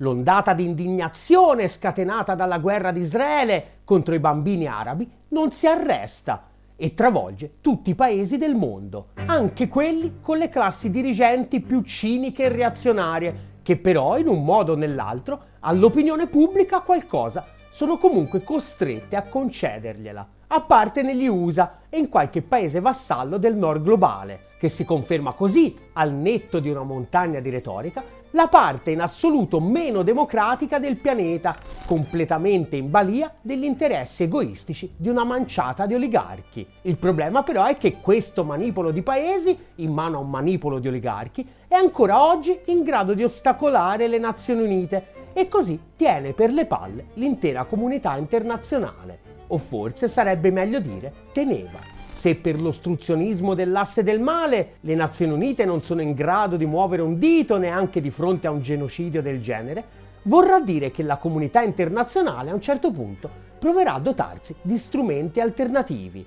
L'ondata di indignazione scatenata dalla guerra di Israele contro i bambini arabi non si arresta e travolge tutti i paesi del mondo, anche quelli con le classi dirigenti più ciniche e reazionarie, che però in un modo o nell'altro all'opinione pubblica qualcosa sono comunque costrette a concedergliela, a parte negli USA e in qualche paese vassallo del nord globale, che si conferma così, al netto di una montagna di retorica, la parte in assoluto meno democratica del pianeta, completamente in balia degli interessi egoistici di una manciata di oligarchi. Il problema però è che questo manipolo di paesi, in mano a un manipolo di oligarchi, è ancora oggi in grado di ostacolare le Nazioni Unite e così tiene per le palle l'intera comunità internazionale. O forse sarebbe meglio dire teneva. Se per l'ostruzionismo dell'asse del male le Nazioni Unite non sono in grado di muovere un dito neanche di fronte a un genocidio del genere, vorrà dire che la comunità internazionale a un certo punto proverà a dotarsi di strumenti alternativi.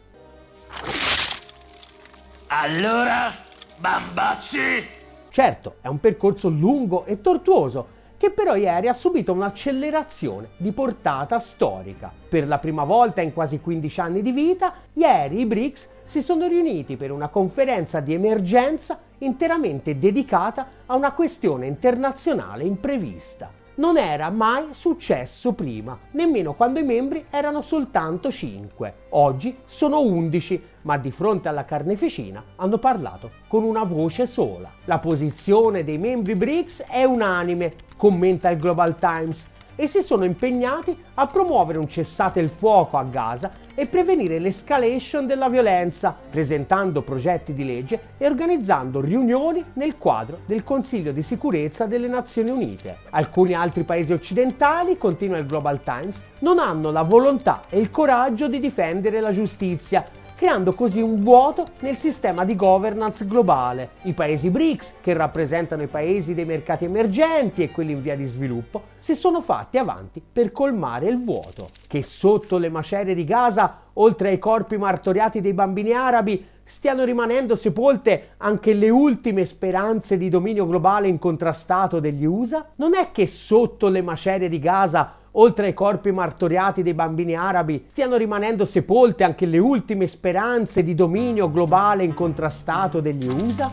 Allora, bambacci! Certo, è un percorso lungo e tortuoso, che però ieri ha subito un'accelerazione di portata storica. Per la prima volta in quasi 15 anni di vita, ieri i BRICS si sono riuniti per una conferenza di emergenza interamente dedicata a una questione internazionale imprevista. Non era mai successo prima, nemmeno quando i membri erano soltanto 5. Oggi sono 11, ma di fronte alla carneficina hanno parlato con una voce sola. La posizione dei membri BRICS è unanime, commenta il Global Times, e si sono impegnati a promuovere un cessate il fuoco a Gaza e prevenire l'escalation della violenza, presentando progetti di legge e organizzando riunioni nel quadro del Consiglio di sicurezza delle Nazioni Unite. Alcuni altri paesi occidentali, continua il Global Times, non hanno la volontà e il coraggio di difendere la giustizia, creando così un vuoto nel sistema di governance globale. I paesi BRICS, che rappresentano i paesi dei mercati emergenti e quelli in via di sviluppo, si sono fatti avanti per colmare il vuoto. Che sotto le macerie di Gaza, oltre ai corpi martoriati dei bambini arabi, stiano rimanendo sepolte anche le ultime speranze di dominio globale incontrastato degli USA? Non è che sotto le macerie di Gaza, oltre ai corpi martoriati dei bambini arabi, stiano rimanendo sepolte anche le ultime speranze di dominio globale incontrastato degli USA?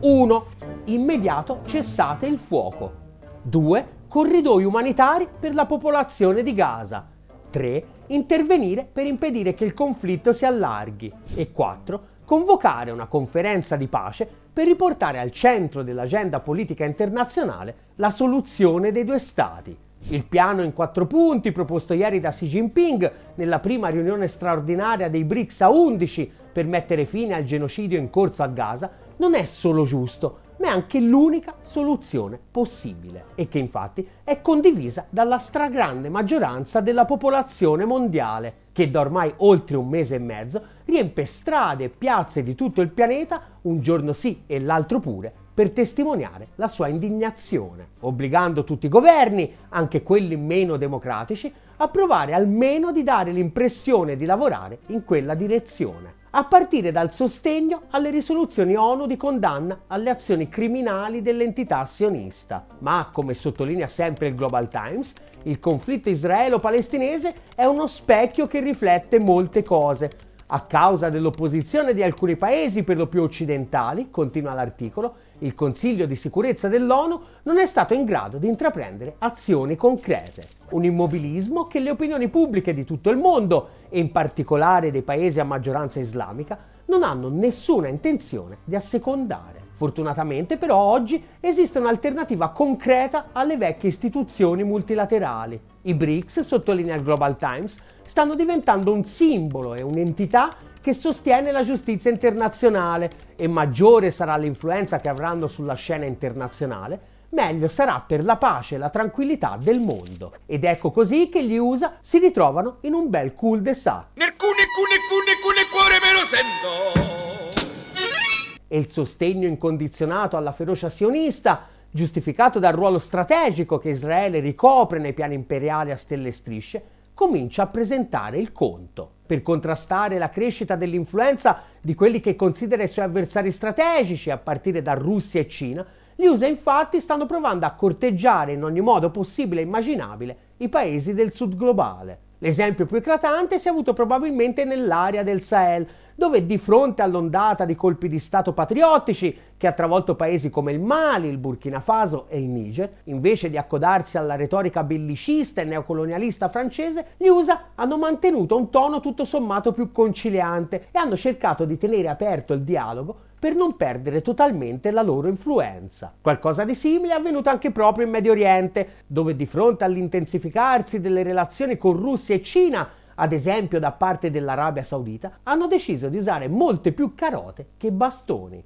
Uno. Immediato cessate il fuoco. 2. Corridoi umanitari per la popolazione di Gaza. 3. Intervenire per impedire che il conflitto si allarghi. E 4. Convocare una conferenza di pace per riportare al centro dell'agenda politica internazionale la soluzione dei due stati. Il piano in 4 punti proposto ieri da Xi Jinping nella prima riunione straordinaria dei BRICS a 11 per mettere fine al genocidio in corso a Gaza non è solo giusto, ma è anche l'unica soluzione possibile e che infatti è condivisa dalla stragrande maggioranza della popolazione mondiale, che da ormai oltre 1 mese e mezzo riempie strade e piazze di tutto il pianeta, un giorno sì e l'altro pure, per testimoniare la sua indignazione, obbligando tutti i governi, anche quelli meno democratici, a provare almeno di dare l'impressione di lavorare in quella direzione, a partire dal sostegno alle risoluzioni ONU di condanna alle azioni criminali dell'entità sionista. Ma, come sottolinea sempre il Global Times, il conflitto israelo-palestinese è uno specchio che riflette molte cose. A causa dell'opposizione di alcuni paesi, per lo più occidentali, continua l'articolo, il Consiglio di sicurezza dell'ONU non è stato in grado di intraprendere azioni concrete. Un immobilismo che le opinioni pubbliche di tutto il mondo, e in particolare dei paesi a maggioranza islamica, non hanno nessuna intenzione di assecondare. Fortunatamente però oggi esiste un'alternativa concreta alle vecchie istituzioni multilaterali. I BRICS, sottolinea il Global Times, stanno diventando un simbolo e un'entità che sostiene la giustizia internazionale e maggiore sarà l'influenza che avranno sulla scena internazionale, meglio sarà per la pace e la tranquillità del mondo. Ed ecco così che gli USA si ritrovano in un bel cul-de-sac. Nel cune cuore me lo sento. E il sostegno incondizionato alla ferocia sionista, giustificato dal ruolo strategico che Israele ricopre nei piani imperiali a stelle e strisce, comincia a presentare il conto. per contrastare la crescita dell'influenza di quelli che considera i suoi avversari strategici, a partire da Russia e Cina, gli USA infatti stanno provando a corteggiare in ogni modo possibile e immaginabile i paesi del sud globale. L'esempio più eclatante si è avuto probabilmente nell'area del Sahel, dove di fronte all'ondata di colpi di stato patriottici che ha travolto paesi come il Mali, il Burkina Faso e il Niger, invece di accodarsi alla retorica bellicista e neocolonialista francese, gli USA hanno mantenuto un tono tutto sommato più conciliante e hanno cercato di tenere aperto il dialogo per non perdere totalmente la loro influenza. Qualcosa di simile è avvenuto anche proprio in Medio Oriente, dove di fronte all'intensificarsi delle relazioni con Russia e Cina, ad esempio da parte dell'Arabia Saudita, hanno deciso di usare molte più carote che bastoni.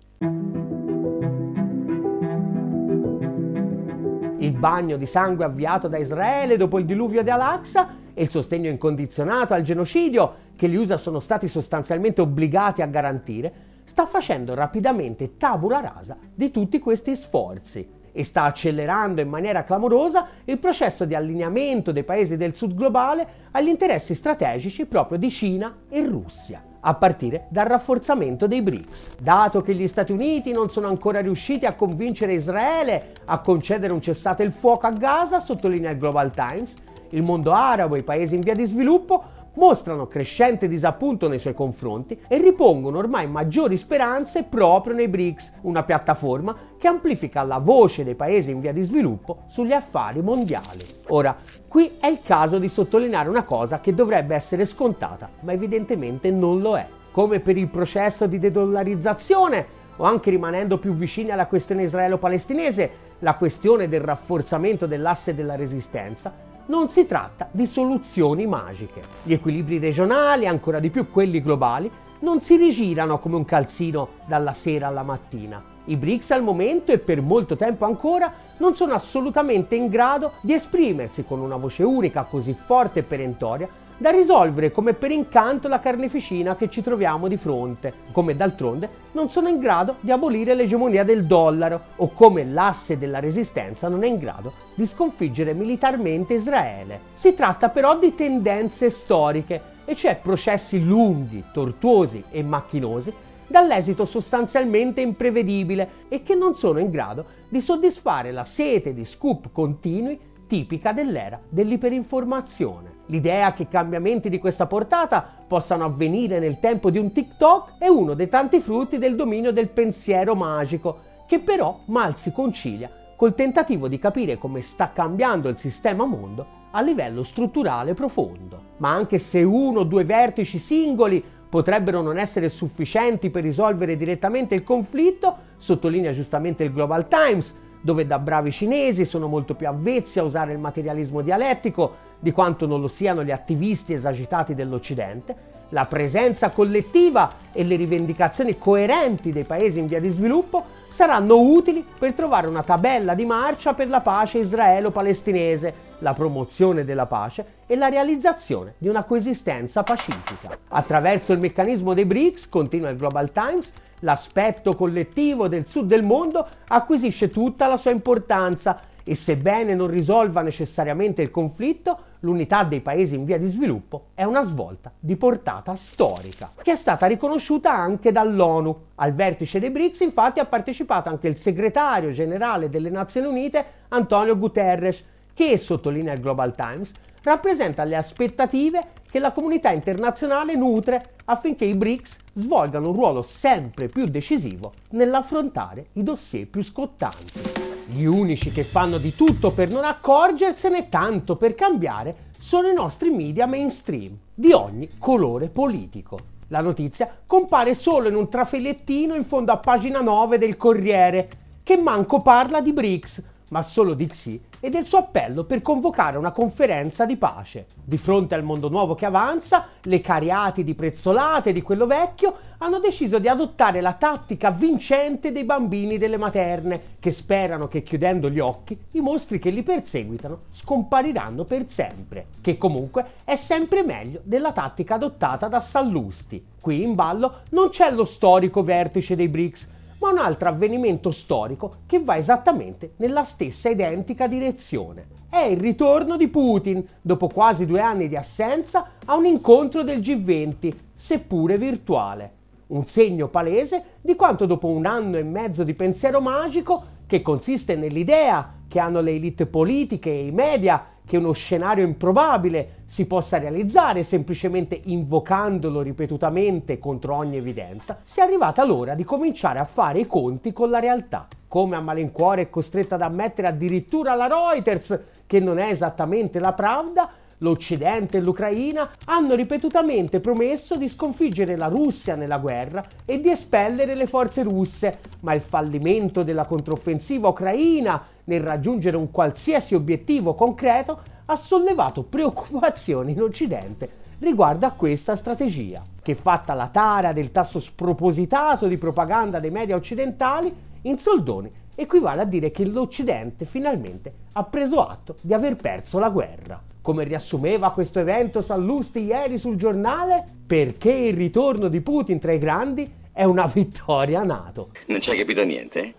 Il bagno di sangue avviato da Israele dopo il diluvio di Al-Aqsa e il sostegno incondizionato al genocidio che gli USA sono stati sostanzialmente obbligati a garantire sta facendo rapidamente tabula rasa di tutti questi sforzi e sta accelerando in maniera clamorosa il processo di allineamento dei paesi del sud globale agli interessi strategici proprio di Cina e Russia, a partire dal rafforzamento dei BRICS. Dato che gli Stati Uniti non sono ancora riusciti a convincere Israele a concedere un cessate il fuoco a Gaza, sottolinea il Global Times, il mondo arabo e i paesi in via di sviluppo mostrano crescente disappunto nei suoi confronti e ripongono ormai maggiori speranze proprio nei BRICS, una piattaforma che amplifica la voce dei paesi in via di sviluppo sugli affari mondiali. Ora, qui è il caso di sottolineare una cosa che dovrebbe essere scontata, ma evidentemente non lo è. Come per il processo di dedollarizzazione, o anche rimanendo più vicini alla questione israelo-palestinese, la questione del rafforzamento dell'asse della resistenza, non si tratta di soluzioni magiche. Gli equilibri regionali, ancora di più quelli globali, non si rigirano come un calzino dalla sera alla mattina. I BRICS al momento e per molto tempo ancora non sono assolutamente in grado di esprimersi con una voce unica così forte e perentoria da risolvere come per incanto la carneficina che ci troviamo di fronte, come d'altronde non sono in grado di abolire l'egemonia del dollaro o come l'asse della resistenza non è in grado di sconfiggere militarmente Israele. Si tratta però di tendenze storiche, e cioè processi lunghi, tortuosi e macchinosi dall'esito sostanzialmente imprevedibile e che non sono in grado di soddisfare la sete di scoop continui tipica dell'era dell'iperinformazione. L'idea che cambiamenti di questa portata possano avvenire nel tempo di un TikTok è uno dei tanti frutti del dominio del pensiero magico, che però mal si concilia col tentativo di capire come sta cambiando il sistema mondo a livello strutturale profondo. Ma anche se uno o due vertici singoli potrebbero non essere sufficienti per risolvere direttamente il conflitto, sottolinea giustamente il Global Times, dove da bravi cinesi sono molto più avvezzi a usare il materialismo dialettico di quanto non lo siano gli attivisti esagitati dell'Occidente, la presenza collettiva e le rivendicazioni coerenti dei paesi in via di sviluppo saranno utili per trovare una tabella di marcia per la pace israelo-palestinese, la promozione della pace e la realizzazione di una coesistenza pacifica. Attraverso il meccanismo dei BRICS, continua il Global Times, l'aspetto collettivo del sud del mondo acquisisce tutta la sua importanza e, sebbene non risolva necessariamente il conflitto, l'unità dei paesi in via di sviluppo è una svolta di portata storica, che è stata riconosciuta anche dall'ONU. Al vertice dei BRICS, infatti, ha partecipato anche il segretario generale delle Nazioni Unite, Antonio Guterres, che, sottolinea il Global Times, rappresenta le aspettative che la comunità internazionale nutre affinché i BRICS svolgano un ruolo sempre più decisivo nell'affrontare i dossier più scottanti. Gli unici che fanno di tutto per non accorgersene, tanto per cambiare, sono i nostri media mainstream, di ogni colore politico. La notizia compare solo in un trafilettino in fondo a pagina 9 del Corriere, che manco parla di BRICS, ma solo di Xi e del suo appello per convocare una conferenza di pace. Di fronte al mondo nuovo che avanza, le cariati di Prezzolate di quello vecchio hanno deciso di adottare la tattica vincente dei bambini delle materne, che sperano che chiudendo gli occhi i mostri che li perseguitano scompariranno per sempre, che comunque è sempre meglio della tattica adottata da Sallusti. Qui in ballo non c'è lo storico vertice dei BRICS, ma un altro avvenimento storico che va esattamente nella stessa identica direzione. È il ritorno di Putin, dopo quasi 2 anni di assenza, a un incontro del G20, seppure virtuale. Un segno palese di quanto dopo 1 anno e mezzo di pensiero magico, che consiste nell'idea che hanno le elite politiche e i media che uno scenario improbabile si possa realizzare semplicemente invocandolo ripetutamente contro ogni evidenza, sia arrivata l'ora di cominciare a fare i conti con la realtà. Come a malincuore è costretta ad ammettere addirittura la Reuters, che non è esattamente la Pravda, l'Occidente e l'Ucraina hanno ripetutamente promesso di sconfiggere la Russia nella guerra e di espellere le forze russe, ma il fallimento della controffensiva ucraina nel raggiungere un qualsiasi obiettivo concreto ha sollevato preoccupazioni in Occidente riguardo a questa strategia, che fatta la tara del tasso spropositato di propaganda dei media occidentali, in soldoni equivale a dire che l'Occidente finalmente ha preso atto di aver perso la guerra. Come riassumeva questo evento Sallusti ieri sul giornale, perché il ritorno di Putin tra i grandi è una vittoria NATO. Non ci hai capito niente?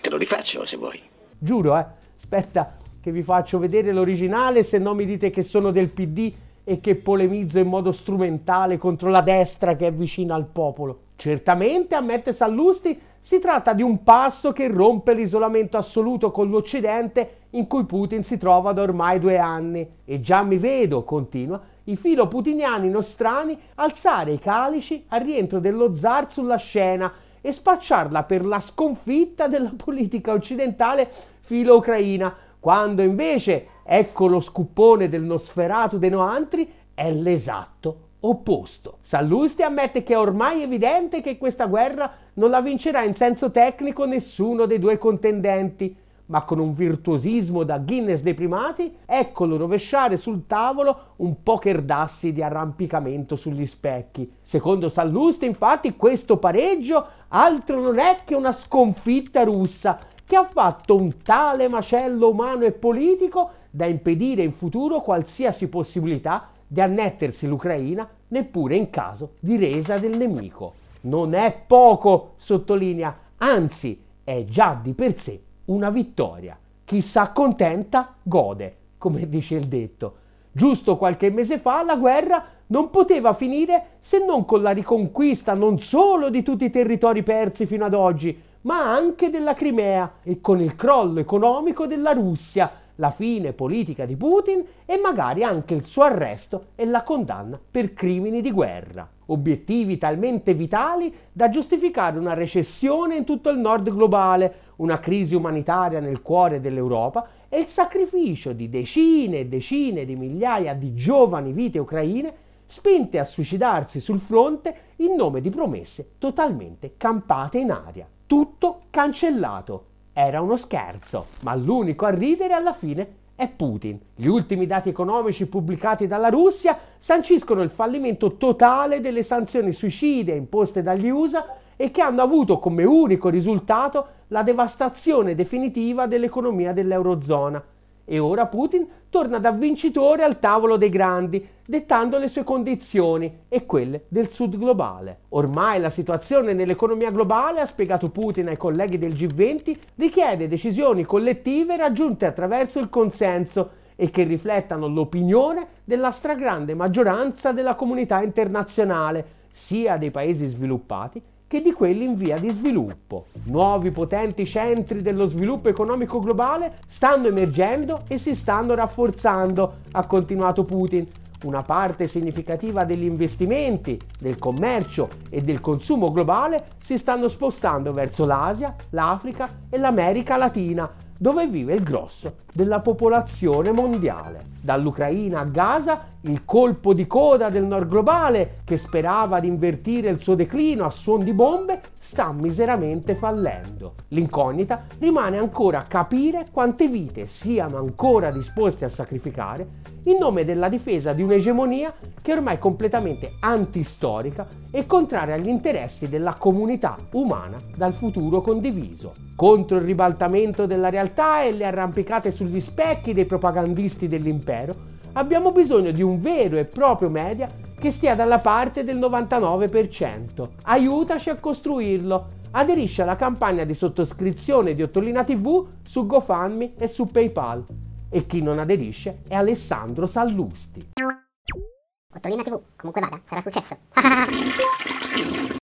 Te lo rifaccio se vuoi. Giuro, aspetta che vi faccio vedere l'originale, se no mi dite che sono del PD e che polemizzo in modo strumentale contro la destra che è vicina al popolo. Certamente, ammette Sallusti, si tratta di un passo che rompe l'isolamento assoluto con l'Occidente in cui Putin si trova da ormai 2 anni. E già mi vedo, continua, i filo putiniani nostrani alzare i calici al rientro dello zar sulla scena e spacciarla per la sconfitta della politica occidentale filo ucraina, quando invece, ecco lo scuppone del Nosferatu dei Noantri, è l'esatto opposto. Sallusti ammette che è ormai evidente che questa guerra non la vincerà in senso tecnico nessuno dei 2 contendenti, ma con un virtuosismo da Guinness dei primati, eccolo rovesciare sul tavolo un poker d'assi di arrampicamento sugli specchi. Secondo Sallusti, infatti, questo pareggio altro non è che una sconfitta russa, che ha fatto un tale macello umano e politico da impedire in futuro qualsiasi possibilità di annettersi l'Ucraina, neppure in caso di resa del nemico. Non è poco, sottolinea, anzi è già di per sé una vittoria. Chi s'accontenta gode, come dice il detto. Giusto qualche mese fa la guerra non poteva finire se non con la riconquista non solo di tutti i territori persi fino ad oggi, ma anche della Crimea e con il crollo economico della Russia, la fine politica di Putin e magari anche il suo arresto e la condanna per crimini di guerra. Obiettivi talmente vitali da giustificare una recessione in tutto il nord globale, una crisi umanitaria nel cuore dell'Europa e il sacrificio di decine e decine di migliaia di giovani vite ucraine spinte a suicidarsi sul fronte in nome di promesse totalmente campate in aria. Tutto cancellato. Era uno scherzo, ma l'unico a ridere alla fine è Putin. Gli ultimi dati economici pubblicati dalla Russia sanciscono il fallimento totale delle sanzioni suicide imposte dagli USA e che hanno avuto come unico risultato la devastazione definitiva dell'economia dell'eurozona. E ora Putin torna da vincitore al tavolo dei grandi, dettando le sue condizioni e quelle del sud globale. Ormai la situazione nell'economia globale, ha spiegato Putin ai colleghi del G20, richiede decisioni collettive raggiunte attraverso il consenso e che riflettano l'opinione della stragrande maggioranza della comunità internazionale, sia dei paesi sviluppati che di quelli in via di sviluppo. Nuovi potenti centri dello sviluppo economico globale stanno emergendo e si stanno rafforzando, ha continuato Putin. Una parte significativa degli investimenti, del commercio e del consumo globale si stanno spostando verso l'Asia, l'Africa e l'America Latina, dove vive il grosso della popolazione mondiale. Dall'Ucraina a Gaza, il colpo di coda del nord globale, che sperava di invertire il suo declino a suon di bombe, sta miseramente fallendo. L'incognita rimane ancora capire quante vite siano ancora disposte a sacrificare in nome della difesa di un'egemonia che è ormai completamente antistorica e contraria agli interessi della comunità umana dal futuro condiviso. Contro il ribaltamento della realtà e le arrampicate sugli specchi dei propagandisti dell'impero, abbiamo bisogno di un vero e proprio media che stia dalla parte del 99%. Aiutaci a costruirlo, aderisce alla campagna di sottoscrizione di Ottolina TV su GoFundMe e su PayPal. E chi non aderisce è Alessandro Sallusti. Ottolina TV, comunque vada, sarà successo.